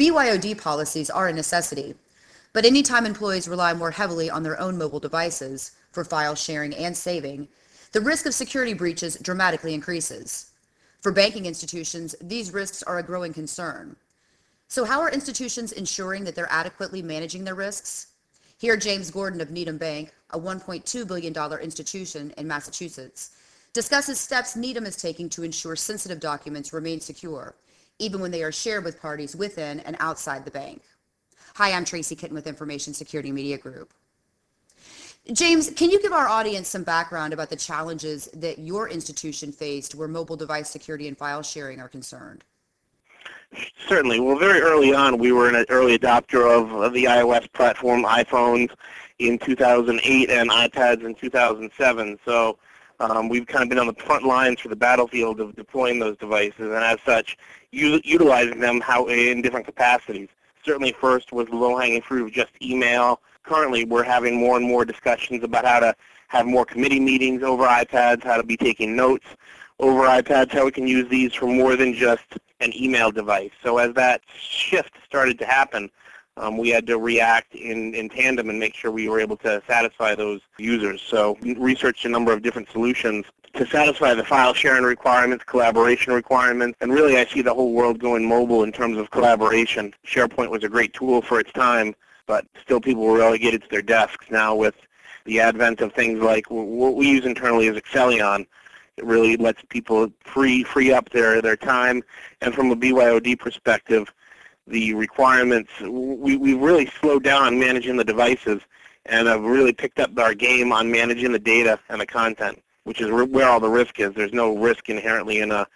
BYOD policies are a necessity, but anytime employees rely more heavily on their own mobile devices for file sharing and saving, the risk of security breaches dramatically increases. For banking institutions, these risks are a growing concern. So how are institutions ensuring that they're adequately managing their risks? Here, James Gordon of Needham Bank, a $1.2 billion institution in Massachusetts, discusses steps Needham is taking to ensure sensitive documents remain secure, even when they are shared with parties within and outside the bank. Hi, I'm Tracy Kitten with Information Security Media Group. James, can you give our audience some background about the challenges that your institution faced where mobile device security and file sharing are concerned? Certainly. Well, very early on, we were an early adopter of the iOS platform, iPhones in 2008 and iPads in 2007. So we've kind of been on the front lines for the battlefield of deploying those devices, and as such, utilizing them in different capacities. Certainly first was the low-hanging fruit of just email. Currently, we're having more and more discussions about how to have more committee meetings over iPads, how to be taking notes over iPads, how we can use these for more than just an email device. So as that shift started to happen, we had to react in tandem and make sure we were able to satisfy those users. So we researched a number of different solutions to satisfy the file sharing requirements, collaboration requirements, and really I see the whole world going mobile in terms of collaboration. SharePoint was a great tool for its time, but still people were relegated to their desks. Now with the advent of things like what we use internally is Accellion, it really lets people free up their time. And from a BYOD perspective, the requirements, we really slowed down on managing the devices and have really picked up our game on managing the data and the content, which is where all the risk is. There's no risk inherently in a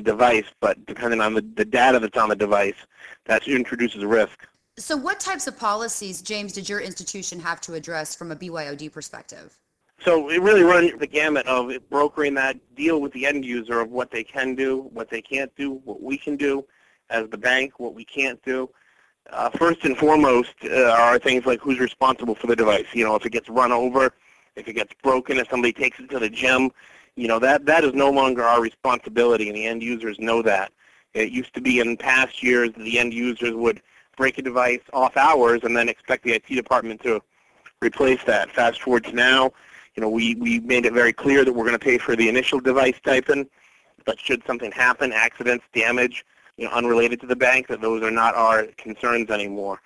device, but depending on the data that's on the device, that introduces risk. So what types of policies, James, did your institution have to address from a BYOD perspective? So it really runs the gamut of brokering that deal with the end user of what they can do, what they can't do, what we can do as the bank, what we can't do. First and foremost are things like who's responsible for the device. You know, if it gets run over, if it gets broken, if somebody takes it to the gym, you know, that is no longer our responsibility, and the end users know that. It used to be in past years the end users would break a device off hours and then expect the IT department to replace that. Fast forward to now, you know, we made it very clear that we're going to pay for the initial device stipend, but should something happen, accidents, damage, you know, unrelated to the bank, that those are not our concerns anymore.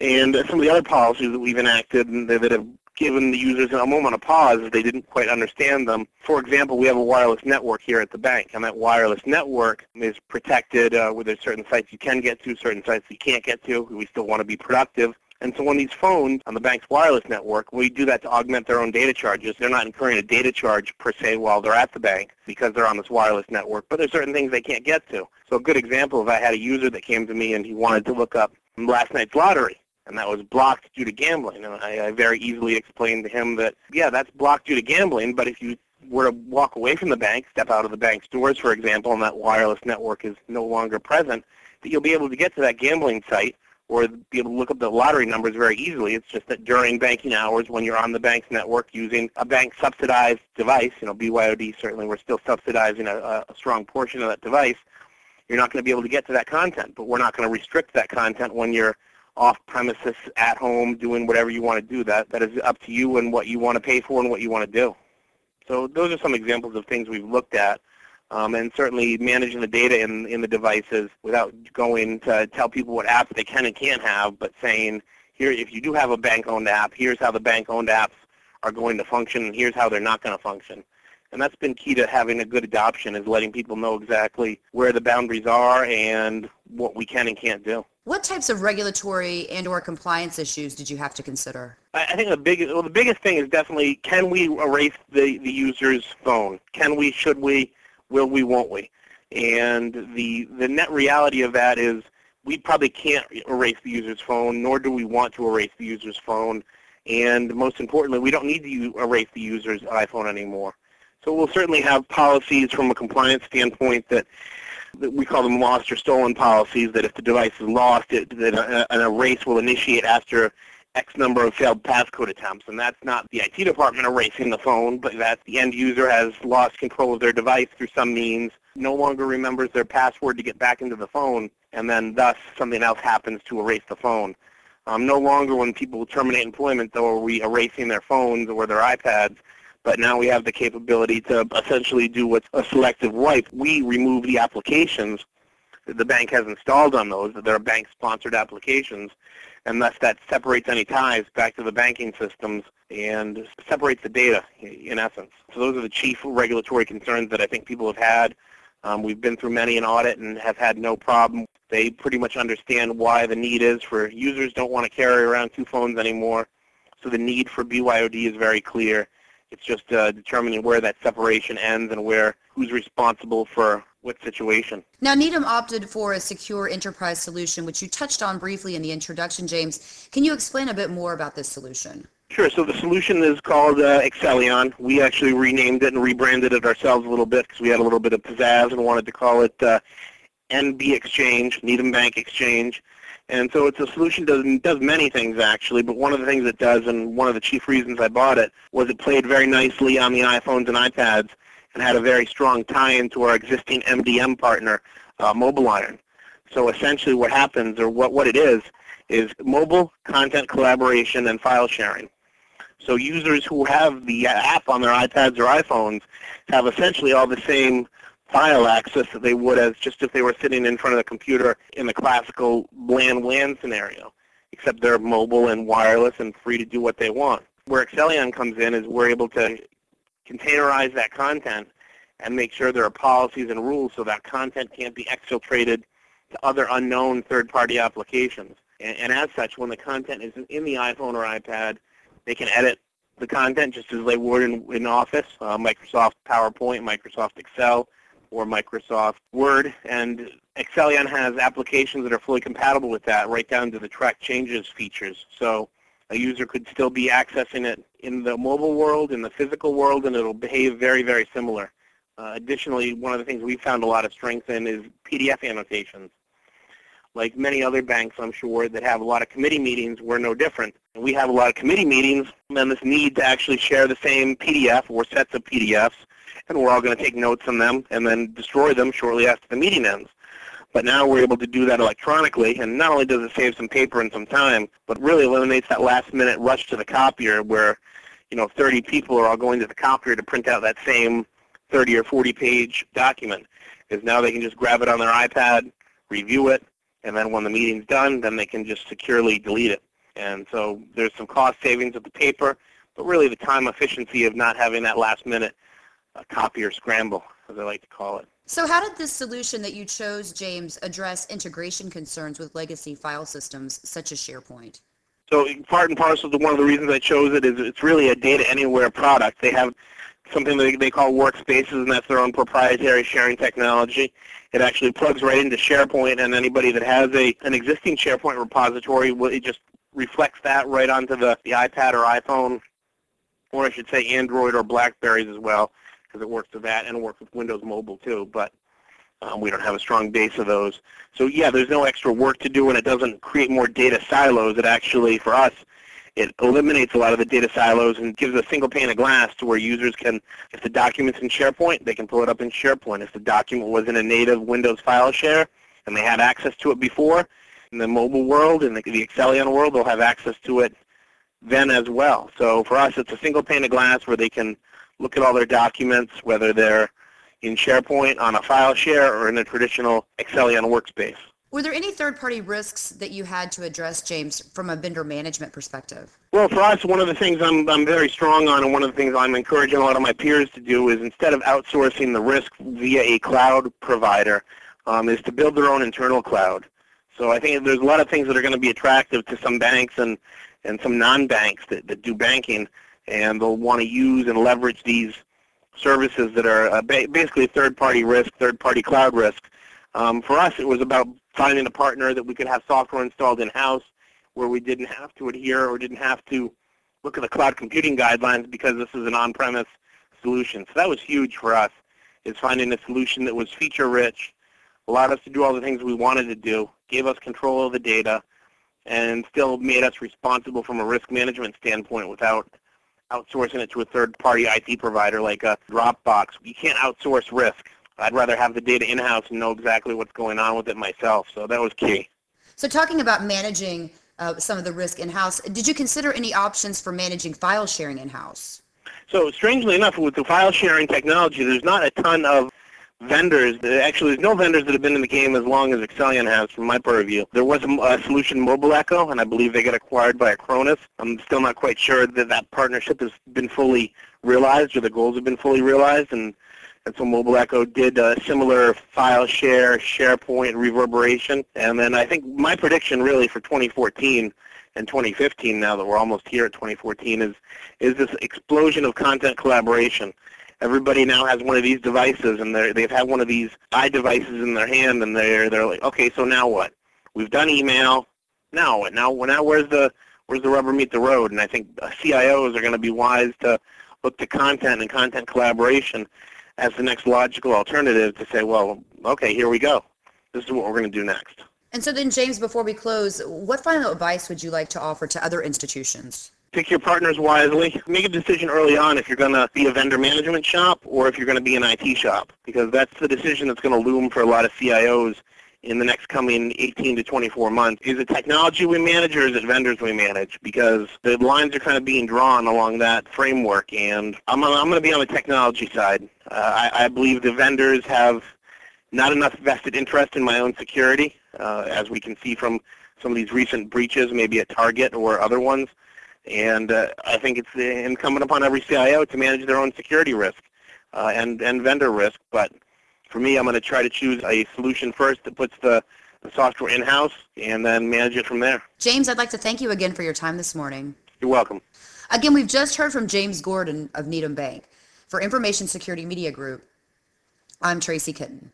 And some of the other policies that we've enacted and that have given the users a moment of pause if they didn't quite understand them. For example, we have a wireless network here at the bank, and that wireless network is protected where there's certain sites you can get to, certain sites you can't get to. We still want to be productive. And so on these phones, on the bank's wireless network, we do that to augment their own data charges. They're not incurring a data charge per se while they're at the bank because they're on this wireless network, but there's certain things they can't get to. So a good example of I had a user that came to me and he wanted to look up last night's lottery, and that was blocked due to gambling. And I very easily explained to him that, yeah, that's blocked due to gambling, but if you were to walk away from the bank, step out of the bank's doors, for example, and that wireless network is no longer present, that you'll be able to get to that gambling site or be able to look up the lottery numbers very easily. It's just that during banking hours, when you're on the bank's network using a bank-subsidized device, you know, BYOD certainly, we're still subsidizing a strong portion of that device, you're not going to be able to get to that content, but we're not going to restrict that content when you're off-premises, at home, doing whatever you want to do. That is up to you and what you want to pay for and what you want to do. So those are some examples of things we've looked at. And certainly managing the data in the devices without going to tell people what apps they can and can't have, but saying, here, if you do have a bank-owned app, here's how the bank-owned apps are going to function, and here's how they're not going to function. And that's been key to having a good adoption, is letting people know exactly where the boundaries are and what we can and can't do. What types of regulatory and or compliance issues did you have to consider? I think the biggest thing is definitely, can we erase the user's phone? Can we, should we? Will we, won't we? And the net reality of that is we probably can't erase the user's phone, nor do we want to erase the user's phone. And most importantly, we don't need to erase the user's iPhone anymore. So we'll certainly have policies from a compliance standpoint that we call them lost or stolen policies, that if the device is lost, an erase will initiate after X number of failed passcode attempts, and that's not the IT department erasing the phone, but that the end user has lost control of their device through some means. no longer remembers their password to get back into the phone, and then thus something else happens to erase the phone. No longer when people terminate employment, though, are we erasing their phones or their iPads, but now we have the capability to essentially do what's a selective wipe. We remove the applications that the bank has installed on those, that they're bank-sponsored applications, and thus that separates any ties back to the banking systems and separates the data, in essence. So those are the chief regulatory concerns that I think people have had. We've been through many an audit and have had no problem. They pretty much understand why the need is for users don't want to carry around two phones anymore, so the need for BYOD is very clear. It's just determining where that separation ends and who's responsible for what situation. Now, Needham opted for a secure enterprise solution, which you touched on briefly in the introduction, James. Can you explain a bit more about this solution? Sure. So the solution is called Accellion. We actually renamed it and rebranded it ourselves a little bit because we had a little bit of pizzazz and wanted to call it NB Exchange, Needham Bank Exchange. And so it's a solution that does many things, actually, but one of the things it does, and one of the chief reasons I bought it, was it played very nicely on the iPhones and iPads and had a very strong tie-in to our existing MDM partner, MobileIron. So essentially what happens, or what it is mobile content collaboration and file sharing. So users who have the app on their iPads or iPhones have essentially all the same file access that they would as just if they were sitting in front of the computer in the classical LAN-WAN scenario, except they're mobile and wireless and free to do what they want. Where Accellion comes in is we're able to containerize that content and make sure there are policies and rules so that content can't be exfiltrated to other unknown third-party applications. And as such, when the content is in the iPhone or iPad, they can edit the content just as they would in Office, Microsoft PowerPoint, Microsoft Excel, or Microsoft Word, and Accellion has applications that are fully compatible with that, right down to the track changes features. So a user could still be accessing it in the mobile world, in the physical world, and it'll behave very, very similar. Additionally, one of the things we found a lot of strength in is PDF annotations. Like many other banks, I'm sure, that have a lot of committee meetings, we're no different. And we have a lot of committee meetings, and this need to actually share the same PDF or sets of PDFs, and we're all going to take notes on them and then destroy them shortly after the meeting ends. But now we're able to do that electronically, and not only does it save some paper and some time, but really eliminates that last-minute rush to the copier where, 30 people are all going to the copier to print out that same 30 or 40-page document. Because now they can just grab it on their iPad, review it, and then when the meeting's done, then they can just securely delete it. And so there's some cost savings of the paper, but really the time efficiency of not having that last-minute copier scramble, as I like to call it. So how did this solution that you chose, James, address integration concerns with legacy file systems such as SharePoint? So part and parcel to one of the reasons I chose it is it's really a data anywhere product. They have something that they call workspaces, and that's their own proprietary sharing technology. It actually plugs right into SharePoint, and anybody that has an existing SharePoint repository, it just reflects that right onto the iPad or iPhone, or I should say Android or BlackBerries as well, because it works with that and works with Windows Mobile too, but we don't have a strong base of those. So yeah, there's no extra work to do, and it doesn't create more data silos. It actually, for us, it eliminates a lot of the data silos and gives a single pane of glass to where users can, if the document's in SharePoint, they can pull it up in SharePoint. If the document was in a native Windows file share and they had access to it before, in the mobile world, in the Accellion world, they'll have access to it then as well. So for us, it's a single pane of glass where they can look at all their documents, whether they're in SharePoint, on a file share, or in a traditional Accellion workspace. Were there any third-party risks that you had to address, James, from a vendor management perspective? Well, for us, one of the things I'm very strong on, and one of the things I'm encouraging a lot of my peers to do is, instead of outsourcing the risk via a cloud provider, is to build their own internal cloud. So I think there's a lot of things that are going to be attractive to some banks and some non-banks that do banking, and they'll want to use and leverage these services that are basically third-party risk, third-party cloud risk. For us, it was about finding a partner that we could have software installed in-house where we didn't have to adhere or didn't have to look at the cloud computing guidelines because this is an on-premise solution. So that was huge for us, is finding a solution that was feature-rich, allowed us to do all the things we wanted to do, gave us control of the data, and still made us responsible from a risk management standpoint without outsourcing it to a third-party IT provider like a Dropbox. You can't outsource risk. I'd rather have the data in-house and know exactly what's going on with it myself. So that was key. So talking about managing some of the risk in-house, did you consider any options for managing file sharing in-house? So strangely enough, with the file sharing technology, there's not a ton of vendors. Actually, there's no vendors that have been in the game as long as Accellion has, from my purview. There was a solution, Mobile Echo, and I believe they got acquired by Acronis. I'm still not quite sure that that partnership has been fully realized or the goals have been fully realized. And so Mobile Echo did a similar file share, SharePoint reverberation. And then I think my prediction really for 2014 and 2015, now that we're almost here at 2014, is this explosion of content collaboration. Everybody now has one of these devices, and they've had one of these iDevices in their hand, and they're like, okay, so now what? We've done email. Now what? Now where's the rubber meet the road? And I think CIOs are going to be wise to look to content and content collaboration as the next logical alternative to say, well, okay, here we go. This is what we're going to do next. And so then, James, before we close, what final advice would you like to offer to other institutions? Pick your partners wisely. Make a decision early on if you're going to be a vendor management shop or if you're going to be an IT shop, because that's the decision that's going to loom for a lot of CIOs in the next coming 18 to 24 months. Is it technology we manage or is it vendors we manage? Because the lines are kind of being drawn along that framework, and I'm going to be on the technology side. I believe the vendors have not enough vested interest in my own security, as we can see from some of these recent breaches, maybe at Target or other ones. And I think it's incumbent upon every CIO to manage their own security risk and vendor risk. But for me, I'm going to try to choose a solution first that puts the software in-house and then manage it from there. James, I'd like to thank you again for your time this morning. You're welcome. Again, we've just heard from James Gordon of Needham Bank. For Information Security Media Group, I'm Tracy Kitten.